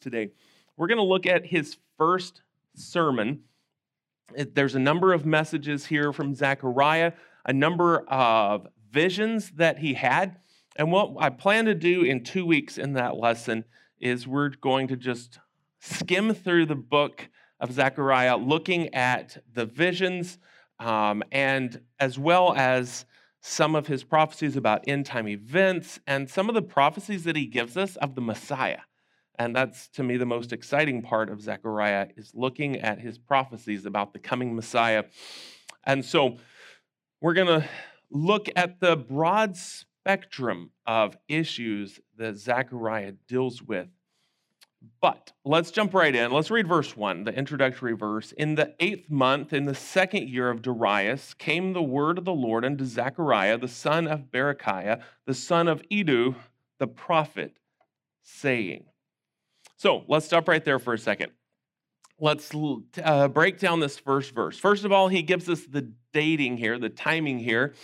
today. We're going to look at his first sermon. There's a number of messages here from Zechariah, a number of visions that he had. And what I plan to do in 2 weeks in that lesson is we're going to just skim through the book of Zechariah, looking at the visions and as well as some of his prophecies about end-time events and some of the prophecies that he gives us of the Messiah. And that's, to me, the most exciting part of Zechariah is looking at his prophecies about the coming Messiah. And so we're going to look at the broad spectrum of issues that Zechariah deals with. But let's jump right in. Let's read verse 1, the introductory verse. In the 8th month, in the 2nd year of Darius, came the word of the Lord unto Zechariah, the son of Barakiah, the son of Edu, the prophet, saying. So let's stop right there for a second. Let's break down this first verse. First of all, he gives us the dating here, the timing here.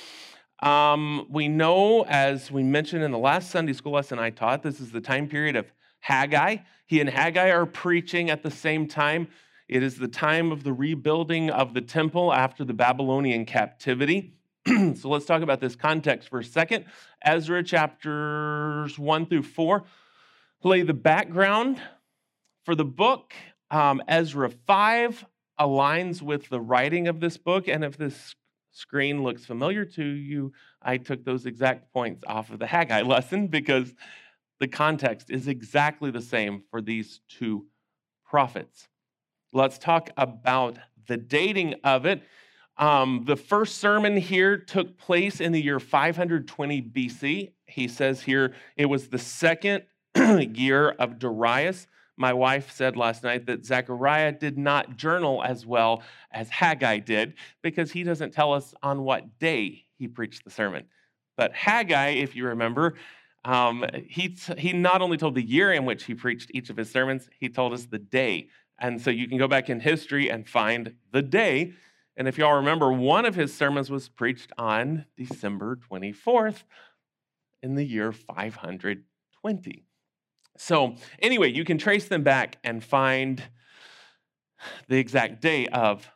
We know, as we mentioned in the last Sunday school lesson I taught, this is the time period of Haggai. He and Haggai are preaching at the same time. It is the time of the rebuilding of the temple after the Babylonian captivity. So let's talk about this context for a second. Ezra chapters 1 through 4 lay the background for the book. Ezra 5 aligns with the writing of this book. And if this screen looks familiar to you, I took those exact points off of the Haggai lesson because the context is exactly the same for these two prophets. Let's talk about the dating of it. The first sermon here took place in the year 520 BC. He says here it was the 2nd year of Darius. My wife said last night that Zechariah did not journal as well as Haggai did because he doesn't tell us on what day he preached the sermon. But Haggai, if you remember, he not only told the year in which he preached each of his sermons, he told us the day. And so you can go back in history and find the day. And if y'all remember, one of his sermons was preached on December 24th in the year 520. So anyway, you can trace them back and find the exact day of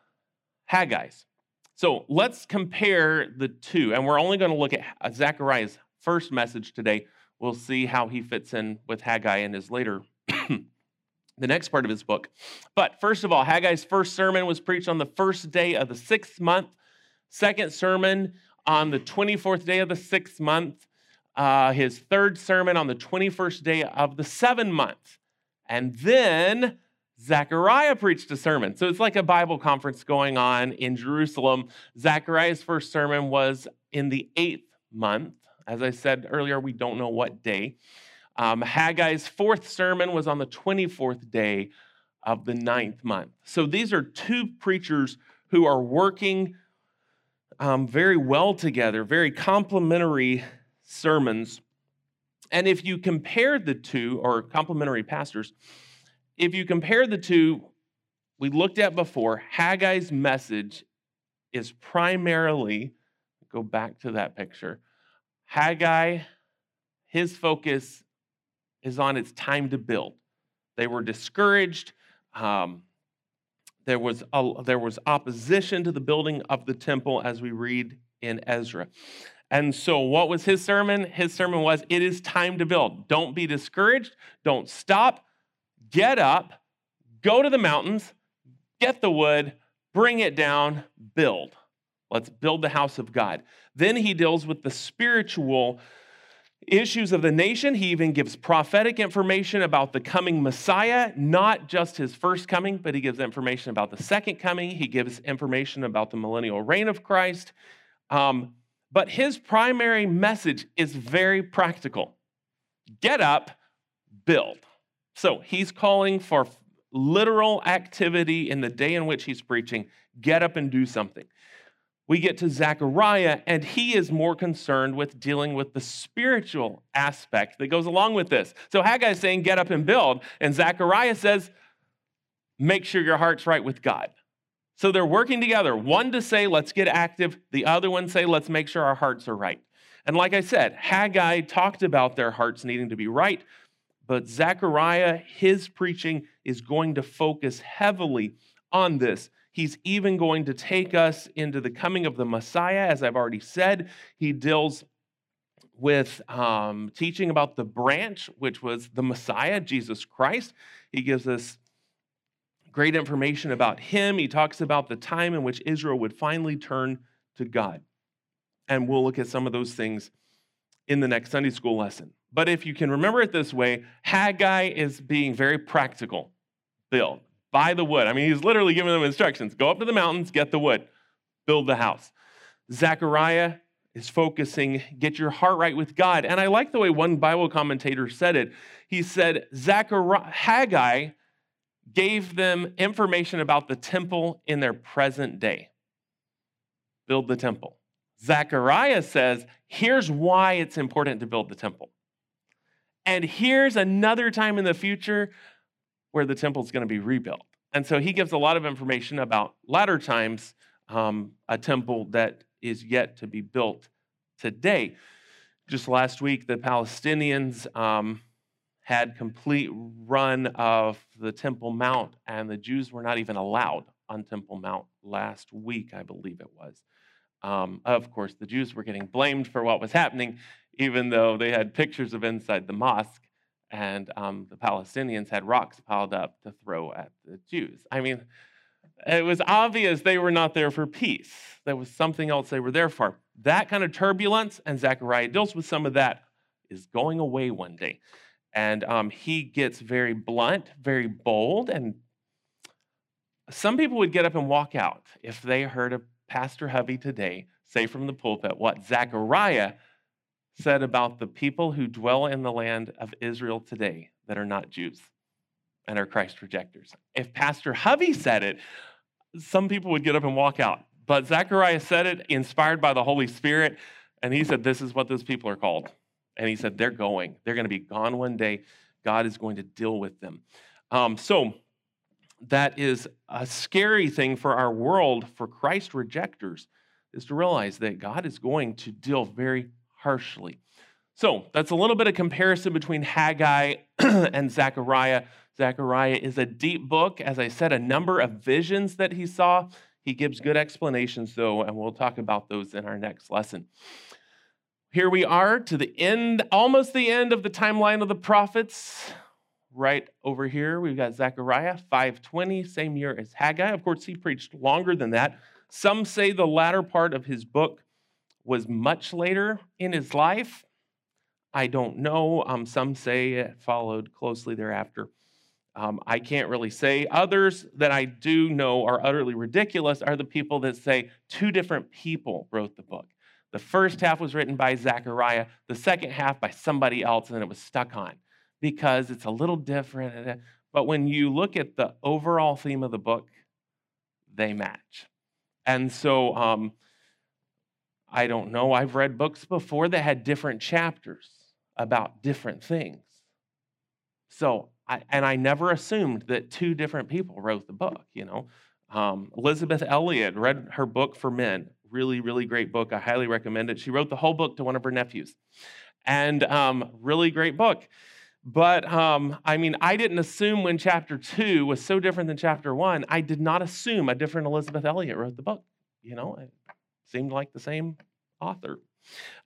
Haggai's. So let's compare the two. And we're only going to look at Zechariah's first message today. We'll see how he fits in with Haggai and his later, the next part of his book. But first of all, Haggai's first sermon was preached on the 1st day of the 6th month, 2nd sermon on the 24th day of the 6th month, his 3rd sermon on the 21st day of the 7th month. And then Zechariah preached a sermon. So it's like a Bible conference going on in Jerusalem. Zechariah's first sermon was in the 8th month. As I said earlier, we don't know what day. Haggai's 4th sermon was on the 24th day of the 9th month. So these are two preachers who are working very well together, very complementary sermons. And if you compare the two, or complementary pastors, if you compare the two we looked at before, Haggai's message is primarily, go back to that picture, Haggai, his focus is on it's time to build. They were discouraged. There was opposition to the building of the temple as we read in Ezra. And so what was his sermon? His sermon was, it is time to build. Don't be discouraged. Don't stop. Get up. Go to the mountains. Get the wood. Bring it down. Build. Let's build the house of God. Then he deals with the spiritual issues of the nation. He even gives prophetic information about the coming Messiah, not just his first coming, but he gives information about the second coming. He gives information about the millennial reign of Christ. But his primary message is very practical. Get up, build. So he's calling for literal activity in the day in which he's preaching. Get up and do something. We get to Zechariah, and he is more concerned with dealing with the spiritual aspect that goes along with this. So Haggai is saying, get up and build. And Zechariah says, make sure your heart's right with God. So they're working together. One to say, let's get active. The other one say, let's make sure our hearts are right. And like I said, Haggai talked about their hearts needing to be right, But Zechariah, his preaching is going to focus heavily on this. He's even going to take us into the coming of the Messiah, as I've already said. He deals with teaching about the branch, which was the Messiah, Jesus Christ. He gives us great information about him. He talks about the time in which Israel would finally turn to God. And we'll look at some of those things in the next Sunday school lesson. But if you can remember it this way, Haggai is being very practical. Build, buy the wood. I mean, he's literally giving them instructions. Go up to the mountains, get the wood, build the house. Zechariah is focusing, get your heart right with God. And I like the way one Bible commentator said it. He said, Haggai gave them information about the temple in their present day. Build the temple. Zechariah says, here's why it's important to build the temple. And here's another time in the future where the temple's going to be rebuilt. And so he gives a lot of information about latter times, a temple that is yet to be built today. Just last week, the Palestinians had complete run of the Temple Mount, and the Jews were not even allowed on Temple Mount last week, I believe it was. Of course, the Jews were getting blamed for what was happening, even though they had pictures of inside the mosque, and the Palestinians had rocks piled up to throw at the Jews. I mean, it was obvious they were not there for peace. There was something else they were there for. That kind of turbulence, and Zechariah deals with some of that, is going away one day. And he gets very blunt, very bold, and some people would get up and walk out if they heard a Pastor Hovey today say from the pulpit what Zechariah said about the people who dwell in the land of Israel today that are not Jews and are Christ rejectors. If Pastor Hovey said it, some people would get up and walk out. But Zechariah said it inspired by the Holy Spirit, and he said, this is what those people are called. And he said, they're going. They're going to be gone one day. God is going to deal with them. That is a scary thing for our world, for Christ rejectors, is to realize that God is going to deal very harshly. So that's a little bit of comparison between Haggai and Zechariah. Zechariah is a deep book. As I said, a number of visions that he saw. He gives good explanations, though, and we'll talk about those in our next lesson. Here we are to the end, almost the end of the timeline of the prophets. Right over here, we've got Zechariah 520, same year as Haggai. Of course, he preached longer than that. Some say the latter part of his book was much later in his life. I don't know. Some say it followed closely thereafter. I can't really say. Others that I do know are utterly ridiculous are the people that say two different people wrote the book. The first half was written by Zechariah, the second half by somebody else, and it was stuck on, because it's a little different. But when you look at the overall theme of the book, they match. And so I don't know. I've read books before that had different chapters about different things. So, I never assumed that two different people wrote the book, you know. Elizabeth Elliot, read her book for men. Really, really great book. I highly recommend it. She wrote the whole book to one of her nephews. And really great book. But, I mean, I didn't assume when chapter 2 was so different than chapter 1, I did not assume a different Elizabeth Elliot wrote the book. You know, it seemed like the same author.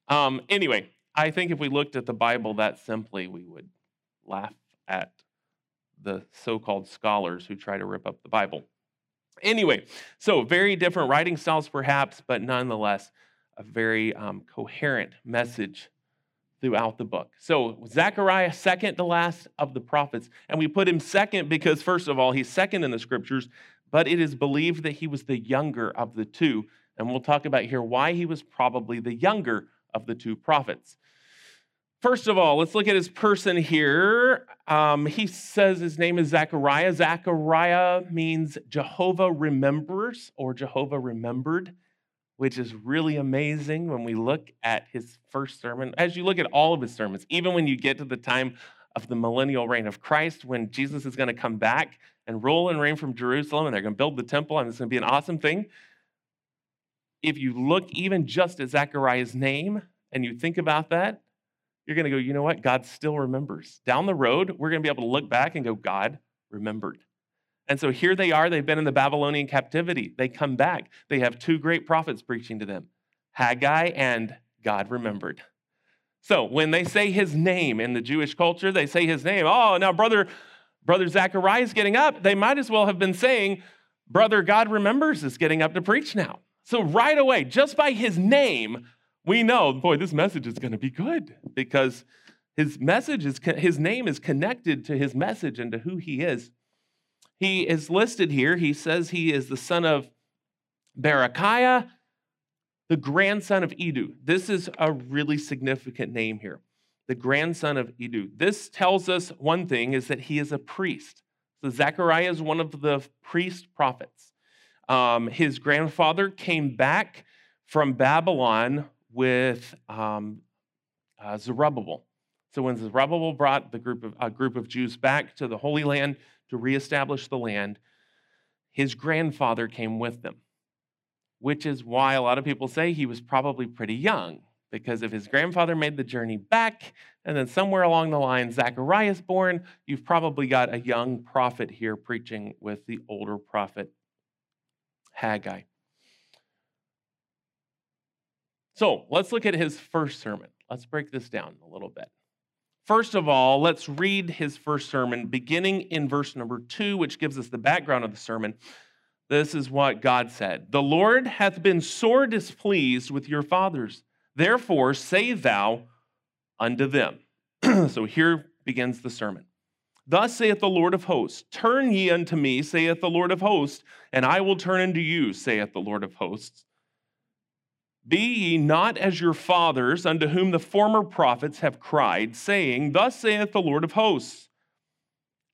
Anyway, I think if we looked at the Bible that simply, we would laugh at the so-called scholars who try to rip up the Bible. Anyway, so very different writing styles perhaps, but nonetheless, a very coherent message throughout the book. So Zechariah, second to last of the prophets. And we put him second because, first of all, he's second in the scriptures, but it is believed that he was the younger of the two. And we'll talk about here why he was probably the younger of the two prophets. First of all, let's look at his person here. He says his name is Zechariah. Zechariah means Jehovah remembers, or Jehovah remembered, which is really amazing when we look at his first sermon. As you look at all of his sermons, even when you get to the time of the millennial reign of Christ, when Jesus is going to come back and rule and reign from Jerusalem, and they're going to build the temple, and it's going to be an awesome thing. If you look even just at Zechariah's name, and you think about that, you're going to go, you know what? God still remembers. Down the road, we're going to be able to look back and go, God remembered. And so here they are. They've been in the Babylonian captivity. They come back. They have two great prophets preaching to them, Haggai and God remembered. So when they say his name in the Jewish culture, they say his name. Oh, now Brother Zechariah is getting up. They might as well have been saying, Brother God remembers is getting up to preach now. So right away, just by his name, we know, boy, this message is going to be good because his name is connected to his message and to who he is. He is listed here. He says he is the son of Barakiah, the grandson of Edu. This is a really significant name here. The grandson of Edu. This tells us one thing, is that he is a priest. So Zechariah is one of the priest prophets. His grandfather came back from Babylon with Zerubbabel. So when Zerubbabel brought a group of Jews back to the Holy Land to reestablish the land, his grandfather came with them, which is why a lot of people say he was probably pretty young, because if his grandfather made the journey back and then somewhere along the line, Zechariah is born, you've probably got a young prophet here preaching with the older prophet Haggai. So let's look at his first sermon. Let's break this down a little bit. First of all, let's read his first sermon beginning in verse number 2, which gives us the background of the sermon. This is what God said. The Lord hath been sore displeased with your fathers. Therefore, say thou unto them. So here begins the sermon. Thus saith the Lord of hosts, turn ye unto me, saith the Lord of hosts, and I will turn unto you, saith the Lord of hosts. Be ye not as your fathers, unto whom the former prophets have cried, saying, thus saith the Lord of hosts,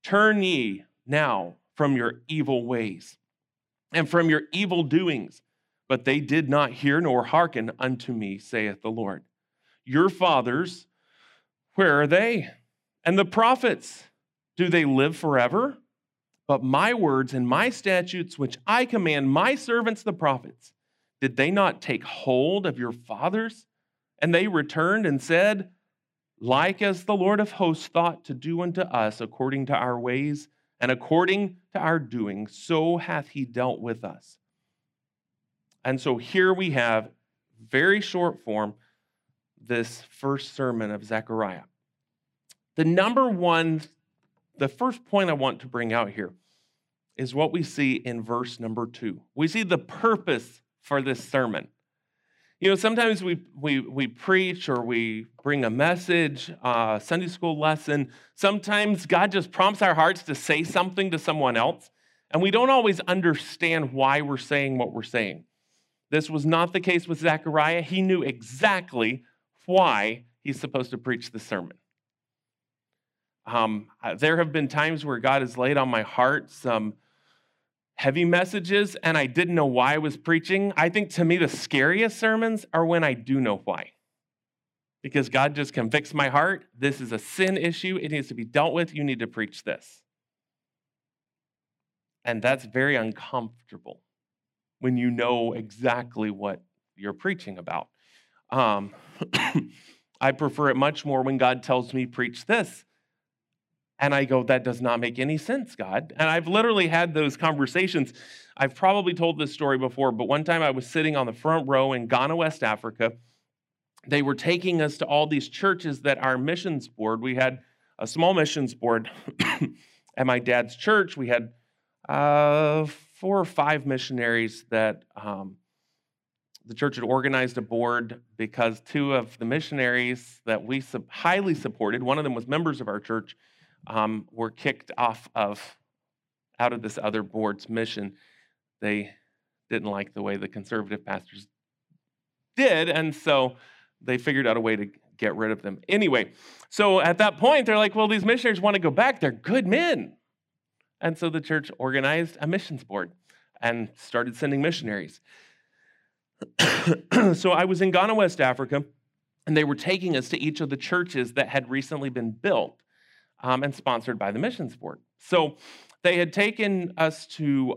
turn ye now from your evil ways and from your evil doings. But they did not hear nor hearken unto me, saith the Lord. Your fathers, where are they? And the prophets, do they live forever? But my words and my statutes, which I command my servants the prophets, did they not take hold of your fathers? And they returned and said, like as the Lord of hosts thought to do unto us according to our ways and according to our doing, so hath he dealt with us. And so here we have, very short form, this first sermon of Zechariah. The first point I want to bring out here is what we see in verse number 2. We see the purpose for this sermon. You know, sometimes we preach or we bring a message, a Sunday school lesson. Sometimes God just prompts our hearts to say something to someone else, and we don't always understand why we're saying what we're saying. This was not the case with Zechariah. He knew exactly why he's supposed to preach the sermon. There have been times where God has laid on my heart some heavy messages, and I didn't know why I was preaching. I think to me the scariest sermons are when I do know why. Because God just convicts my heart. This is a sin issue. It needs to be dealt with. You need to preach this. And that's very uncomfortable when you know exactly what you're preaching about. I prefer it much more when God tells me, preach this. And I go, that does not make any sense, God. And I've literally had those conversations. I've probably told this story before, but one time I was sitting on the front row in Ghana, West Africa. They were taking us to all these churches that our missions board, we had a small missions board at my dad's church. We had 4 or 5 missionaries that the church had organized a board because 2 of the missionaries that we highly supported, one of them was members of our church, were kicked out of this other board's mission. They didn't like the way the conservative pastors did, and so they figured out a way to get rid of them. Anyway, so at that point, they're like, well, these missionaries want to go back. They're good men. And so the church organized a missions board and started sending missionaries. So I was in Ghana, West Africa, and they were taking us to each of the churches that had recently been built and sponsored by the missions board. So they had taken us to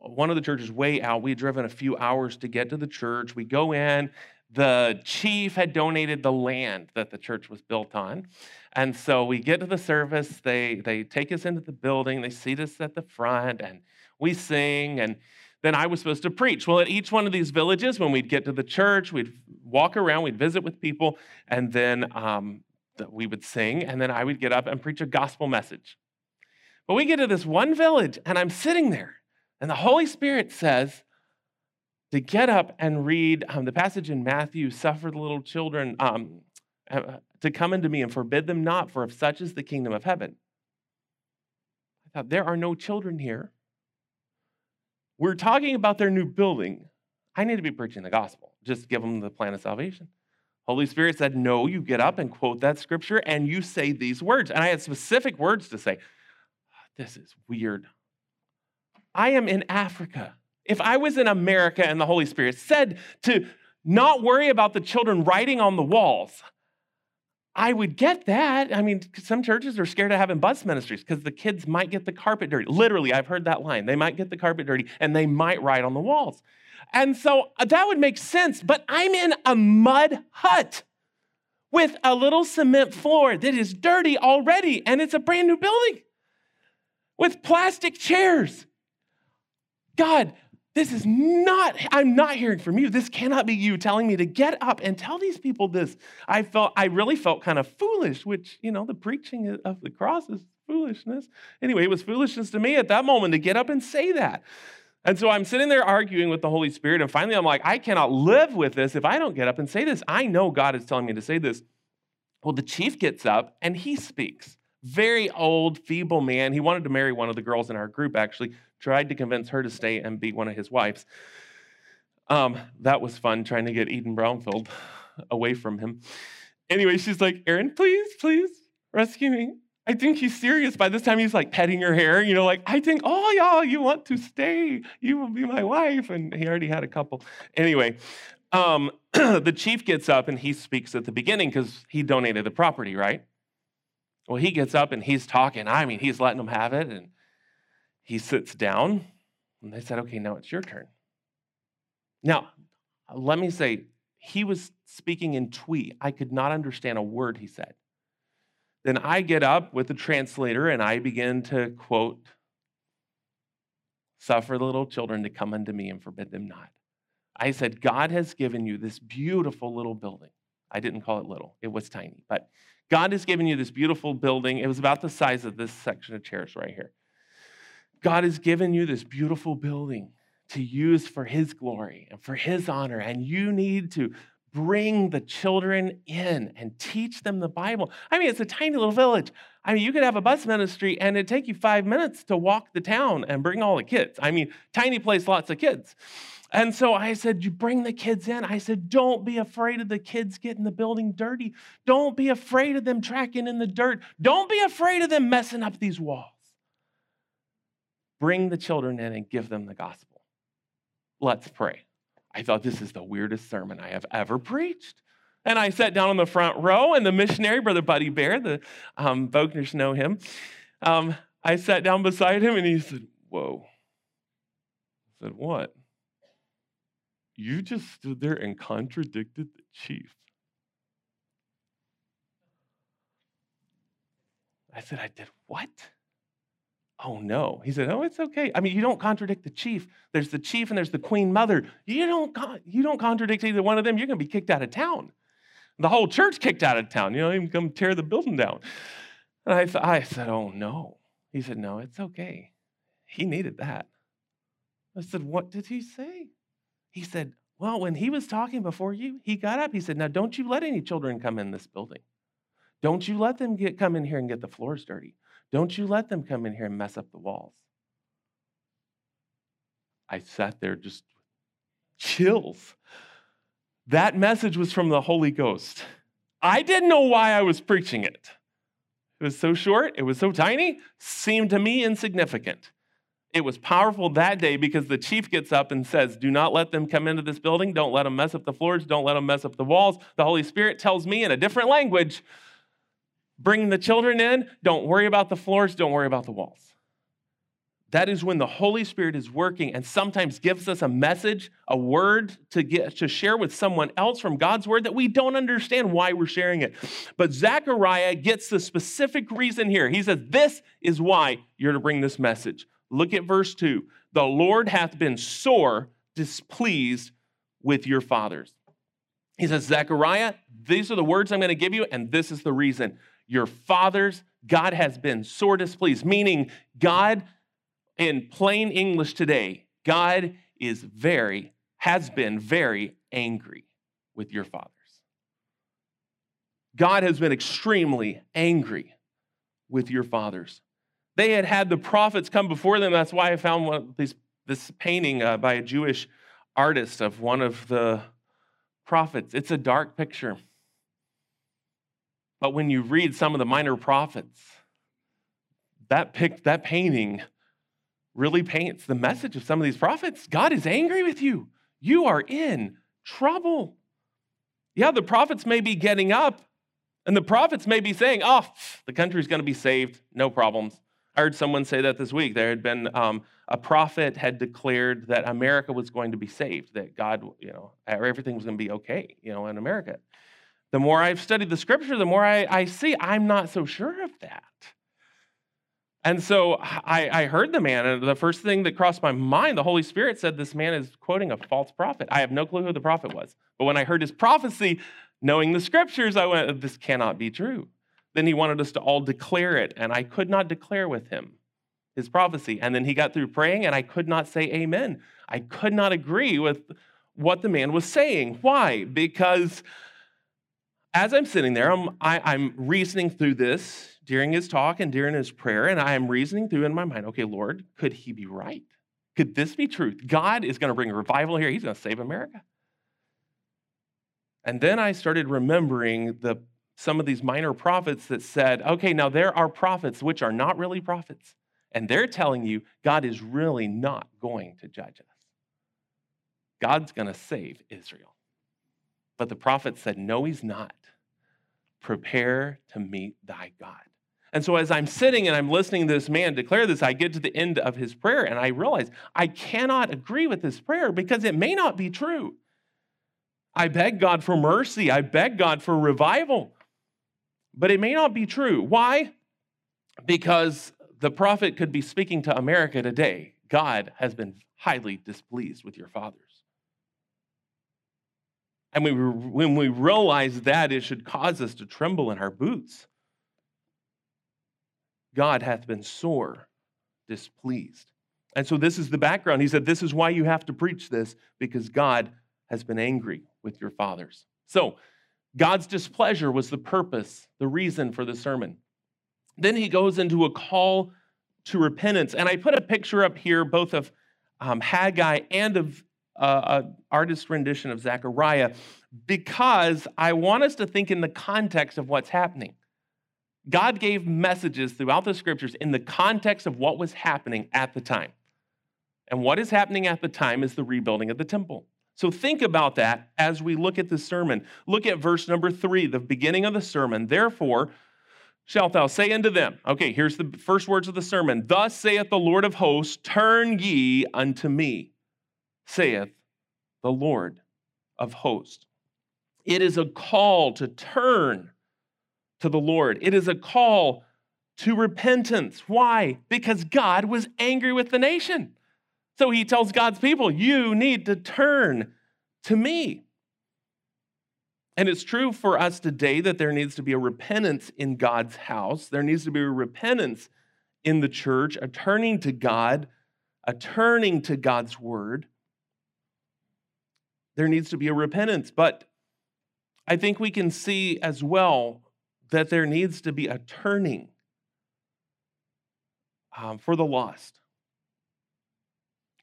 one of the churches way out. We had driven a few hours to get to the church. We go in. The chief had donated the land that the church was built on. And so we get to the service. They take us into the building. They seat us at the front, and we sing. And then I was supposed to preach. Well, at each one of these villages, when we'd get to the church, we'd walk around, we'd visit with people, and then we would sing. And then I would get up and preach a gospel message. But we get to this one village, and I'm sitting there, and the Holy Spirit says to get up and read the passage in Matthew, suffer the little children to come into me and forbid them not, for of such is the kingdom of heaven. I thought, there are no children here. We're talking about their new building. I need to be preaching the gospel. Just give them the plan of salvation. Holy Spirit said, no, you get up and quote that scripture and you say these words. And I had specific words to say. This is weird. I am in Africa. If I was in America and the Holy Spirit said to not worry about the children writing on the walls, I would get that. I mean, some churches are scared of having bus ministries because the kids might get the carpet dirty. Literally, I've heard that line. They might get the carpet dirty and they might write on the walls. And so that would make sense, but I'm in a mud hut with a little cement floor that is dirty already, and it's a brand new building with plastic chairs. God, this is not, I'm not hearing from you. This cannot be you telling me to get up and tell these people this. I really felt kind of foolish, which, you know, the preaching of the cross is foolishness. Anyway, it was foolishness to me at that moment to get up and say that. And so I'm sitting there arguing with the Holy Spirit, and finally I'm like, I cannot live with this if I don't get up and say this. I know God is telling me to say this. Well, the chief gets up and he speaks. Very old, feeble man. He wanted to marry one of the girls in our group, actually. Tried to convince her to stay and be one of his wives. That was fun, trying to get Eden Brownfield away from him. Anyway, she's like, Aaron, please, rescue me. I think he's serious. By this time, he's like petting her hair, you know, like, I think, oh, y'all, you want to stay. You will be my wife. And he already had a couple. Anyway, the chief gets up and he speaks at the beginning because he donated the property, right? Well, he gets up and he's talking. I mean, he's letting them have it. And he sits down, and they said, okay, now it's your turn. Now, let me say, he was speaking in Twi. I could not understand a word he said. Then I get up with the translator, and I begin to quote, suffer the little children to come unto me and forbid them not. I said, God has given you this beautiful little building. I didn't call it little. It was tiny, but God has given you this beautiful building. It was about the size of this section of chairs right here. God has given you this beautiful building to use for his glory and for his honor, and you need to bring the children in and teach them the Bible. I mean, it's a tiny little village. I mean, you could have a bus ministry, and it'd take you 5 minutes to walk the town and bring all the kids. I mean, tiny place, lots of kids. And so I said, you bring the kids in. I said, don't be afraid of the kids getting the building dirty. Don't be afraid of them tracking in the dirt. Don't be afraid of them messing up these walls. Bring the children in and give them the gospel. Let's pray. I thought, this is the weirdest sermon I have ever preached. And I sat down on the front row, and the missionary, Brother Buddy Bear, the Vogners know him. I sat down beside him, and he said, whoa. I said, what? You just stood there and contradicted the chief. I said, I did what? Oh, no. He said, oh, it's okay. I mean, you don't contradict the chief. There's the chief and there's the queen mother. You don't contradict either one of them. You're going to be kicked out of town. The whole church kicked out of town. You know, even come tear the building down. And I said, oh, no. He said, no, it's okay. He needed that. I said, what did he say? He said, well, when he was talking before you, he got up. He said, now, don't you let any children come in this building. Don't you let them come in here and get the floors dirty. Don't you let them come in here and mess up the walls. I sat there just chills. That message was from the Holy Ghost. I didn't know why I was preaching it. It was so short. It was so tiny. Seemed to me insignificant. It was powerful that day because the chief gets up and says, do not let them come into this building. Don't let them mess up the floors. Don't let them mess up the walls. The Holy Spirit tells me in a different language, bring the children in. Don't worry about the floors. Don't worry about the walls. That is when the Holy Spirit is working and sometimes gives us a message, a word to share with someone else from God's word that we don't understand why we're sharing it. But Zechariah gets the specific reason here. He says, this is why you're to bring this message. Look at verse 2. The Lord hath been sore displeased with your fathers. He says, Zechariah, these are the words I'm going to give you, and this is the reason. Your fathers, God has been sore displeased, meaning God, in plain English today, God has been very angry with your fathers. God has been extremely angry with your fathers. They had the prophets come before them. That's why I found this painting by a Jewish artist of one of the prophets. It's a dark picture. But when you read some of the minor prophets, that painting really paints the message of some of these prophets. God is angry with you. You are in trouble. Yeah, the prophets may be getting up, and the prophets may be saying, oh, the country's going to be saved, no problems. I heard someone say that this week. There had been a prophet had declared that America was going to be saved, that God, everything was going to be okay, in America. The more I've studied the scripture, the more I see, I'm not so sure of that. And so I heard the man, and the first thing that crossed my mind, the Holy Spirit said, this man is quoting a false prophet. I have no clue who the prophet was. But when I heard his prophecy, knowing the scriptures, I went, this cannot be true. Then he wanted us to all declare it, and I could not declare with him his prophecy. And then he got through praying, and I could not say amen. I could not agree with what the man was saying. Why? Because as I'm sitting there, I'm reasoning through this during his talk and during his prayer, and I am reasoning through in my mind, okay, Lord, could he be right? Could this be truth? God is going to bring revival here. He's going to save America. And then I started remembering some of these minor prophets that said, okay, now there are prophets which are not really prophets, and they're telling you God is really not going to judge us. God's going to save Israel. But the prophet said, no, he's not. Prepare to meet thy God. And so as I'm sitting and I'm listening to this man declare this, I get to the end of his prayer and I realize I cannot agree with this prayer because it may not be true. I beg God for mercy. I beg God for revival, but it may not be true. Why? Because the prophet could be speaking to America today. God has been highly displeased with your fathers. And when we realize that, it should cause us to tremble in our boots. God hath been sore displeased. And so this is the background. He said, this is why you have to preach this, because God has been angry with your fathers. So God's displeasure was the purpose, the reason for the sermon. Then he goes into a call to repentance. And I put a picture up here, both of Haggai and of an artist rendition of Zechariah, because I want us to think in the context of what's happening. God gave messages throughout the scriptures in the context of what was happening at the time. And what is happening at the time is the rebuilding of the temple. So think about that as we look at this sermon. Look at verse number 3, the beginning of the sermon. Therefore, shalt thou say unto them, okay, here's the first words of the sermon. Thus saith the Lord of hosts, turn ye unto me, saith the Lord of hosts. It is a call to turn to the Lord. It is a call to repentance. Why? Because God was angry with the nation. So he tells God's people, you need to turn to me. And it's true for us today that there needs to be a repentance in God's house. There needs to be a repentance in the church, a turning to God, a turning to God's word. There needs to be a repentance, but I think we can see as well that there needs to be a turning for the lost.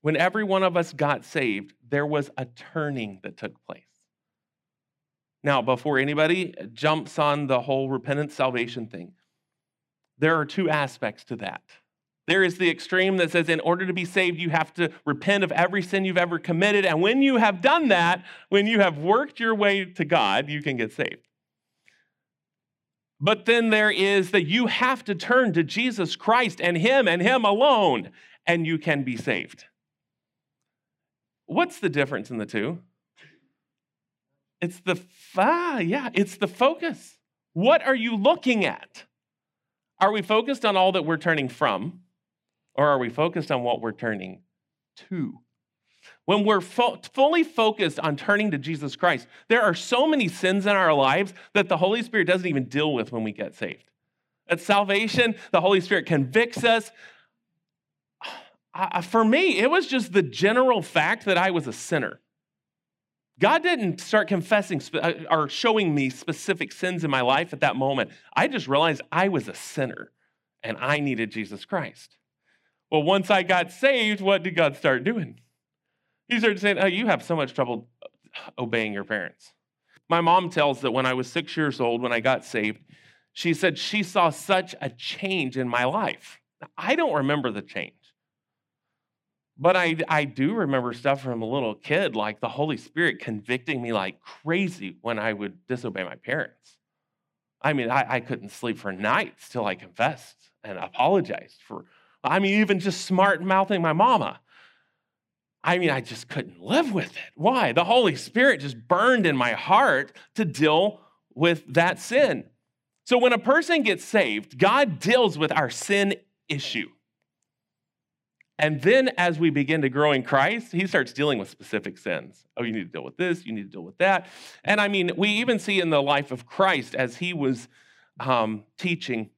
When every one of us got saved, there was a turning that took place. Now, before anybody jumps on the whole repentance salvation thing, there are two aspects to that. There is the extreme that says in order to be saved, you have to repent of every sin you've ever committed. And when you have done that, when you have worked your way to God, you can get saved. But then there is that you have to turn to Jesus Christ and him alone. and you can be saved. What's the difference in the two? It's the, it's the focus. What are you looking at? Are we focused on all that we're turning from, or are we focused on what we're turning to? When we're fully focused on turning to Jesus Christ, there are so many sins in our lives that the Holy Spirit doesn't even deal with when we get saved. At salvation, the Holy Spirit convicts us. For me, it was just the general fact that I was a sinner. God didn't start confessing or showing me specific sins in my life at that moment. I just realized I was a sinner and I needed Jesus Christ. Well, once I got saved, what did God start doing? He started saying, oh, you have so much trouble obeying your parents. My mom tells that when I was 6 years old, when I got saved, she said she saw such a change in my life. Now, I don't remember the change. But I do remember stuff from a little kid, like the Holy Spirit convicting me like crazy when I would disobey my parents. I mean, I couldn't sleep for nights till I confessed and apologized for, I mean, even just smart mouthing my mama. I mean, I just couldn't live with it. Why? The Holy Spirit just burned in my heart to deal with that sin. So when a person gets saved, God deals with our sin issue. And then as we begin to grow in Christ, he starts dealing with specific sins. Oh, you need to deal with this. You need to deal with that. And I mean, we even see in the life of Christ as he was teaching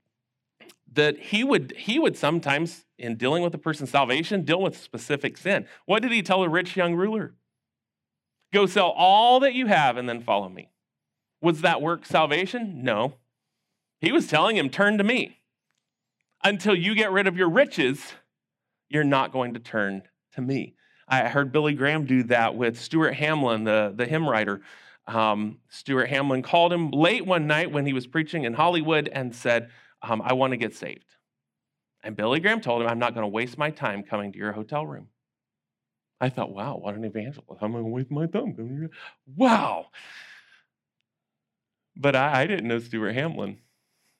that he would sometimes, in dealing with a person's salvation, deal with specific sin. What did he tell the rich young ruler? Go sell all that you have and then follow me. Was that work salvation? No. He was telling him, turn to me. Until you get rid of your riches, you're not going to turn to me. I heard Billy Graham do that with Stuart Hamlin, the hymn writer. Stuart Hamlin called him late one night when he was preaching in Hollywood and said, I want to get saved. And Billy Graham told him, I'm not going to waste my time coming to your hotel room. I thought, wow, what an evangelist. I'm going to waste my time. Wow. But I didn't know Stuart Hamlin.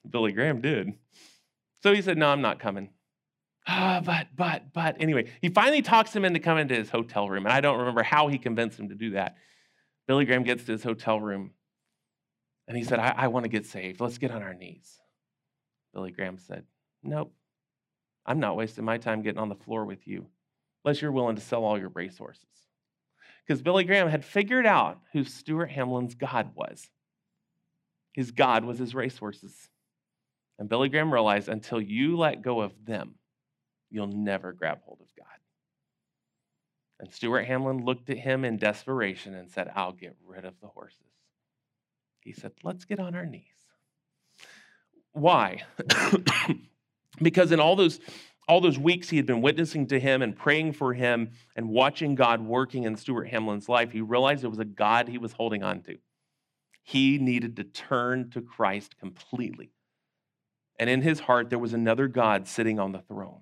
Billy Graham did. So he said, no, I'm not coming. But, anyway, he finally talks him into coming to his hotel room. And I don't remember how he convinced him to do that. Billy Graham gets to his hotel room and he said, I want to get saved. Let's get on our knees. Billy Graham said, nope, I'm not wasting my time getting on the floor with you unless you're willing to sell all your racehorses. Because Billy Graham had figured out who Stuart Hamlin's God was. His God was his racehorses. And Billy Graham realized until you let go of them, you'll never grab hold of God. And Stuart Hamlin looked at him in desperation and said, I'll get rid of the horses. He said, let's get on our knees. Why? Because in all those weeks he had been witnessing to him and praying for him and watching God working in Stuart Hamlin's life, he realized it was a God he was holding on to. He needed to turn to Christ completely. And in his heart, there was another God sitting on the throne.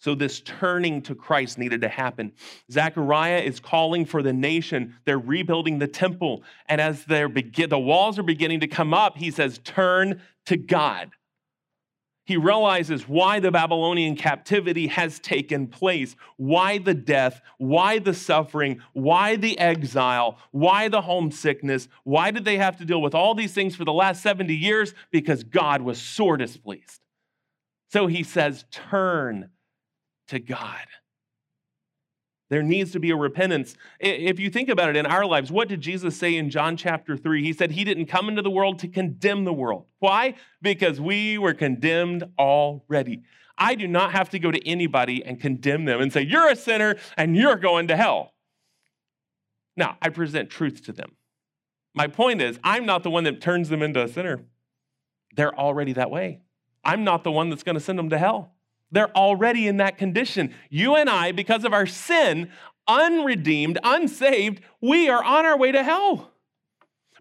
So this turning to Christ needed to happen. Zechariah is calling for the nation. They're rebuilding the temple. And as the walls are beginning to come up, he says, turn to God. He realizes why the Babylonian captivity has taken place, why the death, why the suffering, why the exile, why the homesickness, why did they have to deal with all these things for the last 70 years? Because God was sore displeased. So he says, turn to God. There needs to be a repentance. If you think about it in our lives, what did Jesus say in John chapter 3? He said he didn't come into the world to condemn the world. Why? Because we were condemned already. I do not have to go to anybody and condemn them and say, you're a sinner and you're going to hell. Now, I present truth to them. My point is, I'm not the one that turns them into a sinner. They're already that way. I'm not the one that's going to send them to hell. They're already in that condition. You and I, because of our sin, unredeemed, unsaved, we are on our way to hell.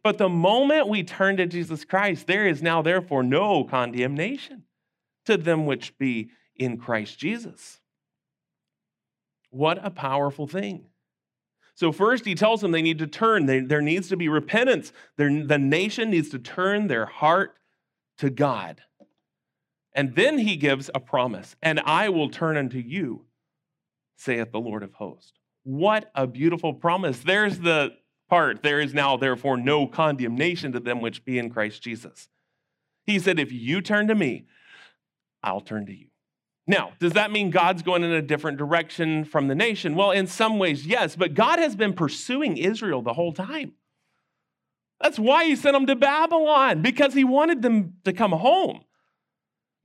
But the moment we turn to Jesus Christ, there is now therefore no condemnation to them which be in Christ Jesus. What a powerful thing. So first he tells them they need to turn. There needs to be repentance. The nation needs to turn their heart to God. And then he gives a promise, and I will turn unto you, saith the Lord of hosts. What a beautiful promise. There's the part, there is now therefore no condemnation to them which be in Christ Jesus. He said, if you turn to me, I'll turn to you. Now, does that mean God's going in a different direction from the nation? Well, in some ways, yes, but God has been pursuing Israel the whole time. That's why he sent them to Babylon, because he wanted them to come home,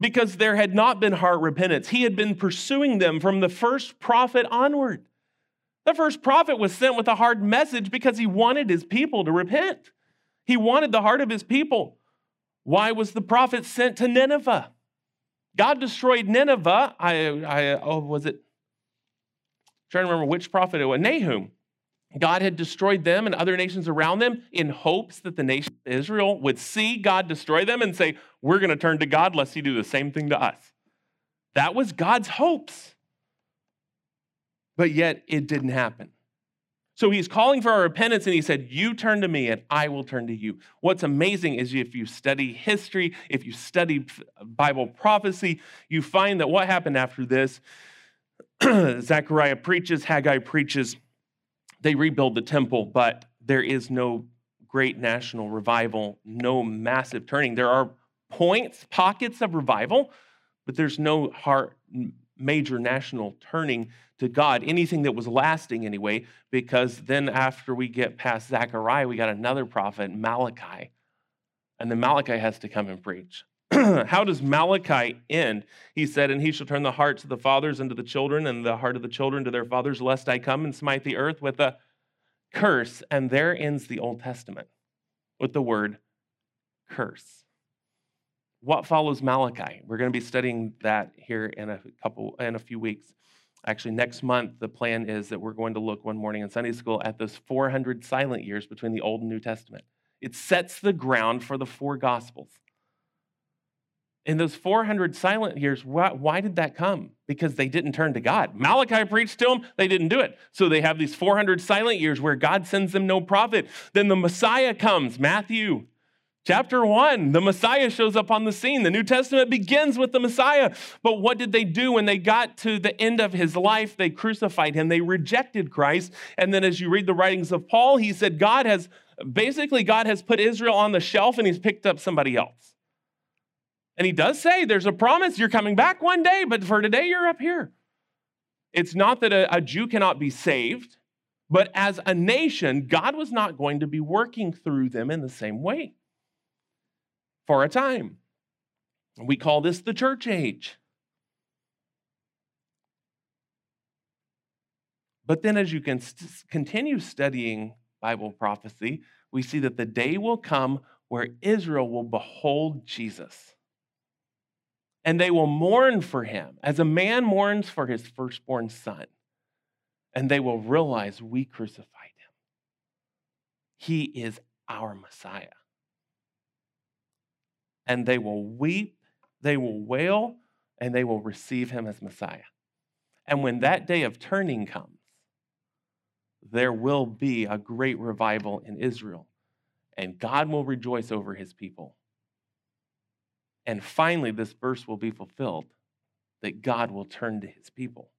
because there had not been heart repentance. He had been pursuing them from the first prophet onward. The first prophet was sent with a hard message because he wanted his people to repent. He wanted the heart of his people. Why was the prophet sent to Nineveh? God destroyed Nineveh. I'm trying to remember which prophet it was, Nahum. God had destroyed them and other nations around them in hopes that the nation of Israel would see God destroy them and say, we're going to turn to God lest he do the same thing to us. That was God's hopes. But yet it didn't happen. So he's calling for our repentance, and he said, you turn to me and I will turn to you. What's amazing is if you study history, if you study Bible prophecy, you find that what happened after this, Zechariah preaches, Haggai preaches, they rebuild the temple, but there is no great national revival, no massive turning. There are points, pockets of revival, but there's no major national turning to God, anything that was lasting anyway, because then after we get past Zechariah, we got another prophet, Malachi, and then Malachi has to come and preach. How does Malachi end? He said, and he shall turn the hearts of the fathers unto the children, and the heart of the children to their fathers, lest I come and smite the earth with a curse. And there ends the Old Testament with the word curse. What follows Malachi? We're going to be studying that here in a few weeks. Actually, next month, the plan is that we're going to look one morning in Sunday school at those 400 silent years between the Old and New Testament. It sets the ground for the four Gospels. In those 400 silent years, why did that come? Because they didn't turn to God. Malachi preached to them, they didn't do it. So they have these 400 silent years where God sends them no prophet. Then the Messiah comes, Matthew chapter 1. The Messiah shows up on the scene. The New Testament begins with the Messiah. But what did they do when they got to the end of his life? They crucified him. They rejected Christ. And then as you read the writings of Paul, he said God has put Israel on the shelf and he's picked up somebody else. And he does say, there's a promise, you're coming back one day, but for today, you're up here. It's not that a Jew cannot be saved, but as a nation, God was not going to be working through them in the same way for a time. We call this the church age. But then as you can continue studying Bible prophecy, we see that the day will come where Israel will behold Jesus. And they will mourn for him as a man mourns for his firstborn son. And they will realize we crucified him. He is our Messiah. And they will weep, they will wail, and they will receive him as Messiah. And when that day of turning comes, there will be a great revival in Israel. And God will rejoice over his people. And finally, this verse will be fulfilled, that God will turn to his people.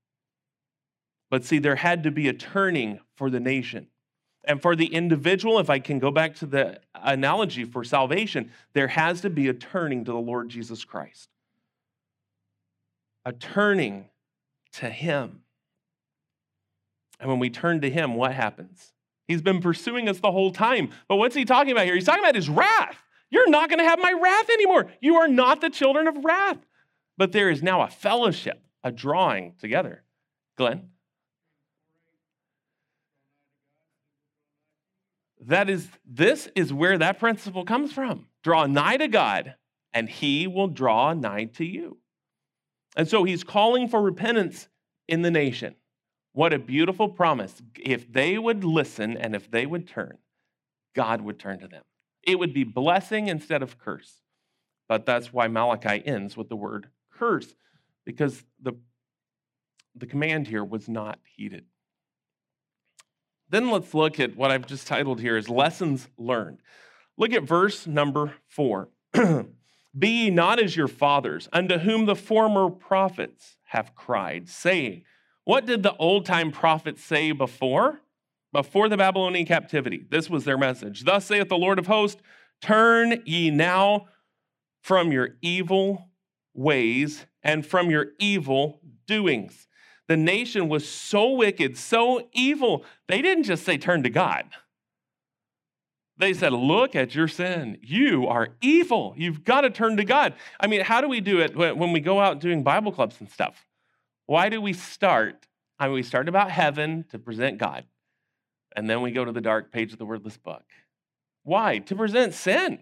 But see, there had to be a turning for the nation. And for the individual, if I can go back to the analogy for salvation, there has to be a turning to the Lord Jesus Christ. A turning to him. And when we turn to him, what happens? He's been pursuing us the whole time. But what's he talking about here? He's talking about his wrath. You're not going to have my wrath anymore. You are not the children of wrath. But there is now a fellowship, a drawing together. Glenn? This is where that principle comes from. Draw nigh to God, and he will draw nigh to you. And so he's calling for repentance in the nation. What a beautiful promise. If they would listen and if they would turn, God would turn to them. It would be blessing instead of curse. But that's why Malachi ends with the word curse, because the command here was not heeded. Then let's look at what I've just titled here as lessons learned. Look at verse number 4. Be ye not as your fathers, unto whom the former prophets have cried, saying, what did the old-time prophets say before? Before the Babylonian captivity, this was their message. Thus saith the Lord of hosts, turn ye now from your evil ways and from your evil doings. The nation was so wicked, so evil, they didn't just say turn to God. They said, look at your sin. You are evil. You've got to turn to God. I mean, how do we do it when we go out doing Bible clubs and stuff? Why do we start? I mean, we start about heaven to present God. And then we go to the dark page of the wordless book. Why? To present sin.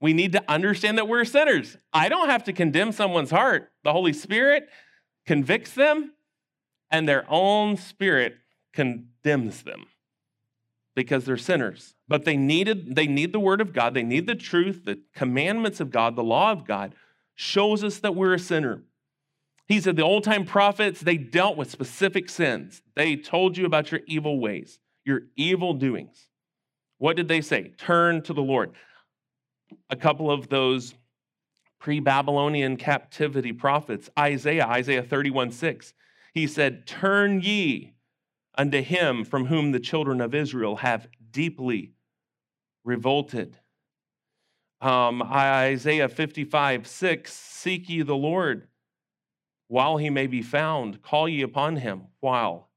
We need to understand that we're sinners. I don't have to condemn someone's heart. The Holy Spirit convicts them, and their own spirit condemns them because they're sinners. But they need the word of God. They need the truth, the commandments of God, the law of God shows us that we're a sinner. He said the old-time prophets, they dealt with specific sins. They told you about your evil ways, your evil doings. What did they say? Turn to the Lord. A couple of those pre-Babylonian captivity prophets, Isaiah 31:6, he said, turn ye unto him from whom the children of Israel have deeply revolted. Isaiah 55:6, seek ye the Lord while he may be found, call ye upon him while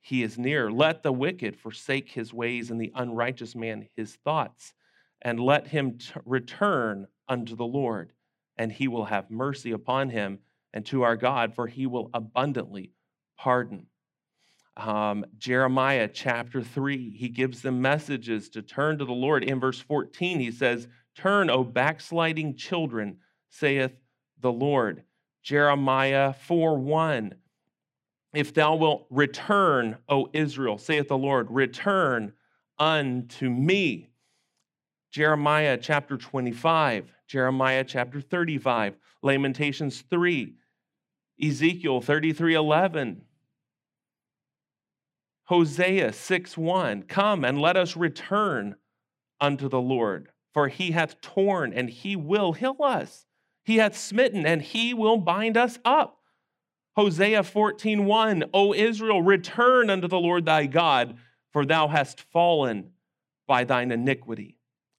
he is near. Let the wicked forsake his ways and the unrighteous man his thoughts, and let him return unto the Lord, and he will have mercy upon him, and to our God, for he will abundantly pardon. Jeremiah chapter 3, he gives them messages to turn to the Lord. In verse 14, he says, turn, O backsliding children, saith the Lord. Jeremiah 4:1, if thou wilt return, O Israel, saith the Lord, return unto me. Jeremiah chapter 25, Jeremiah chapter 35, Lamentations 3, Ezekiel 33:11, Hosea 6:1, come and let us return unto the Lord, for he hath torn and he will heal us. He hath smitten and he will bind us up. Hosea 14:1, O Israel, return unto the Lord thy God, for thou hast fallen by thine iniquity.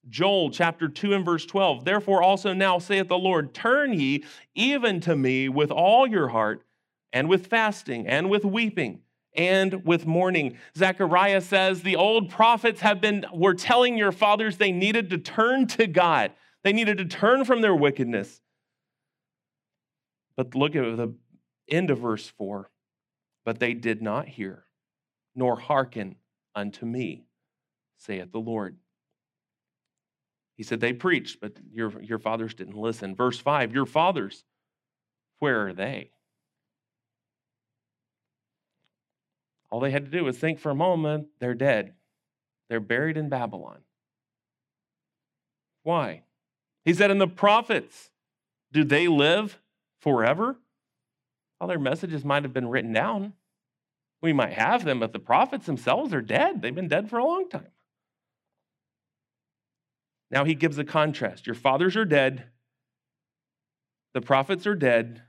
Joel chapter 2 and verse 12, therefore also now saith the Lord, turn ye even to me with all your heart, and with fasting, and with weeping, and with mourning. Zechariah says, the old prophets were telling your fathers they needed to turn to God. They needed to turn from their wickedness. But look at the end of verse 4. But they did not hear, nor hearken unto me, saith the Lord. He said, they preached, but your fathers didn't listen. Verse 5, your fathers, where are they? All they had to do was think for a moment, they're dead. They're buried in Babylon. Why? He said, and the prophets, do they live forever? All their messages might have been written down. We might have them, but the prophets themselves are dead. They've been dead for a long time. Now he gives a contrast. Your fathers are dead. The prophets are dead.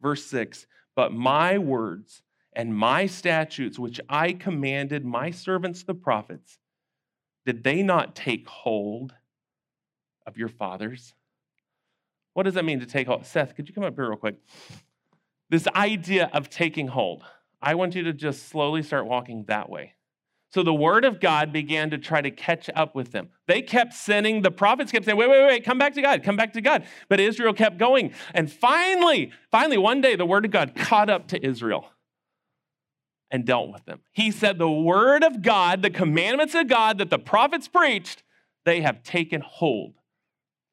Verse 6, but my words and my statutes, which I commanded my servants, the prophets, did they not take hold of your fathers? What does that mean to take hold? Seth, could you come up here real quick? This idea of taking hold. I want you to just slowly start walking that way. So the word of God began to try to catch up with them. They kept sinning. The prophets kept saying, wait, come back to God, come back to God. But Israel kept going. And finally, one day, the word of God caught up to Israel and dealt with them. He said, the word of God, the commandments of God that the prophets preached, they have taken hold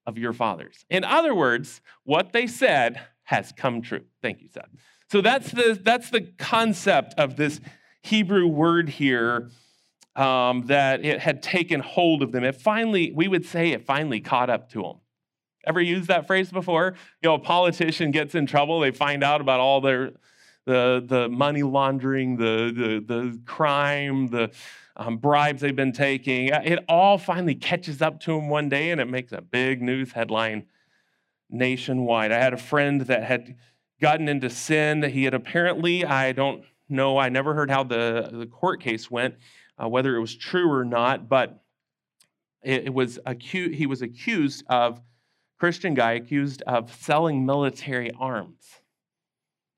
of your fathers. In other words, what they said has come true. Thank you, Seth. So that's the concept of this Hebrew word here. That it had taken hold of them. We would say it finally caught up to them. Ever used that phrase before? You know, a politician gets in trouble. They find out about all the money laundering, the crime, the bribes they've been taking. It all finally catches up to them one day, and it makes a big news headline. nationwide. I had a friend that had gotten into sin. He had apparently, I don't know, I never heard how the court case went, whether it was true or not, but he was accused of, Christian guy accused of selling military arms.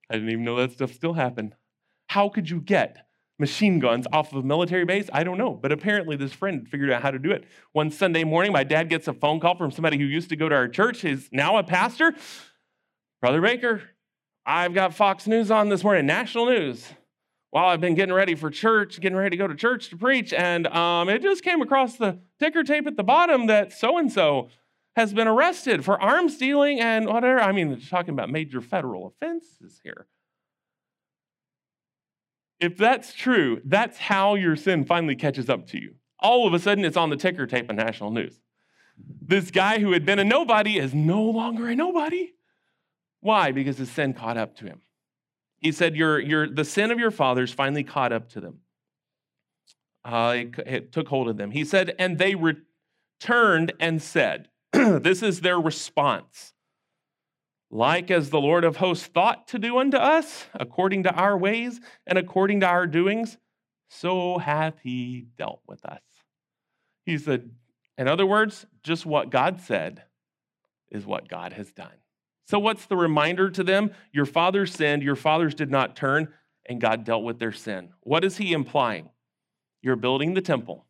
I didn't even know that stuff still happened. How could you get machine guns off of a military base? I don't know, but apparently this friend figured out how to do it. One Sunday morning, my dad gets a phone call from somebody who used to go to our church, he's now a pastor. Brother Baker, I've got Fox News on this morning, national news. Well, I've been getting ready for church, getting ready to go to church to preach, and it just came across the ticker tape at the bottom that so-and-so has been arrested for arms dealing and whatever. I mean, it's talking about major federal offenses here. If that's true, that's how your sin finally catches up to you. All of a sudden, it's on the ticker tape of national news. This guy who had been a nobody is no longer a nobody. Why? Because his sin caught up to him. He said, the sin of your fathers finally caught up to them. It took hold of them. He said, and they returned and said, this is their response. Like as the Lord of hosts thought to do unto us, according to our ways and according to our doings, so hath he dealt with us. He said, in other words, just what God said is what God has done. So what's the reminder to them? Your fathers sinned, your fathers did not turn, and God dealt with their sin. What is he implying? You're building the temple.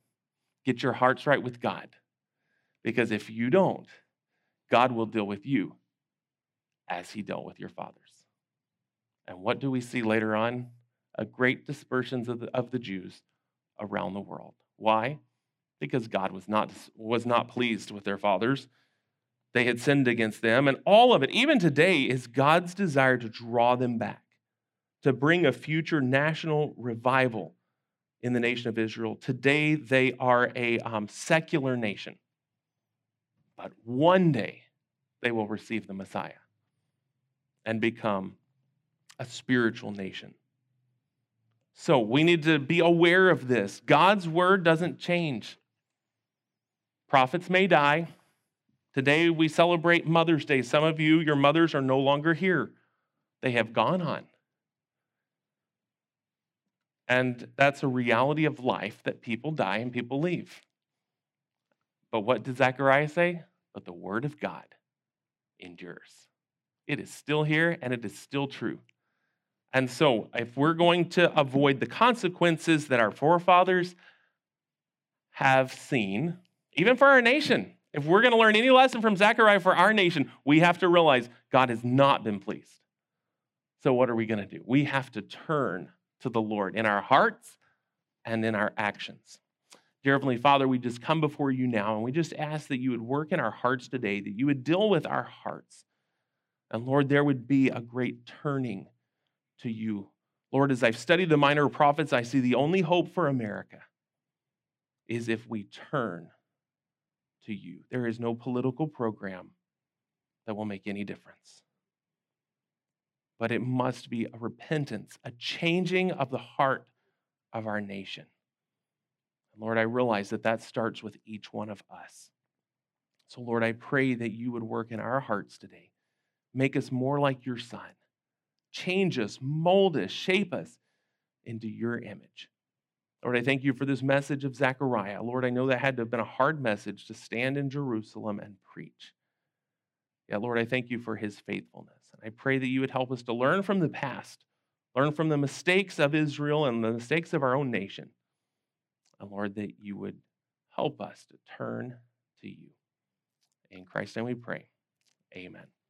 Get your hearts right with God. Because if you don't, God will deal with you as he dealt with your fathers. And what do we see later on? A great dispersion of the Jews around the world. Why? Because God was not pleased with their fathers. They had sinned against them. And all of it, even today, is God's desire to draw them back, to bring a future national revival in the nation of Israel. Today, they are a secular nation. But one day, they will receive the Messiah and become a spiritual nation. So we need to be aware of this. God's word doesn't change. Prophets may die. Today, we celebrate Mother's Day. Some of you, your mothers are no longer here. They have gone on. And that's a reality of life, that people die and people leave. But what did Zechariah say? But the word of God endures. It is still here and it is still true. And so if we're going to avoid the consequences that our forefathers have seen, even for our nation, if we're going to learn any lesson from Zechariah for our nation, we have to realize God has not been pleased. So what are we going to do? We have to turn to the Lord in our hearts and in our actions. Dear Heavenly Father, we just come before you now, and we just ask that you would work in our hearts today, that you would deal with our hearts. And Lord, there would be a great turning to you. Lord, as I've studied the minor prophets, I see the only hope for America is if we turn to you. There is no political program that will make any difference. But it must be a repentance, a changing of the heart of our nation. Lord, I realize that starts with each one of us. So, Lord, I pray that you would work in our hearts today. Make us more like your Son. Change us, mold us, shape us into your image. Lord, I thank you for this message of Zechariah. Lord, I know that had to have been a hard message to stand in Jerusalem and preach. Yeah, Lord, I thank you for his faithfulness. And I pray that you would help us to learn from the past, learn from the mistakes of Israel and the mistakes of our own nation. And Lord, that you would help us to turn to you. In Christ's name we pray. Amen.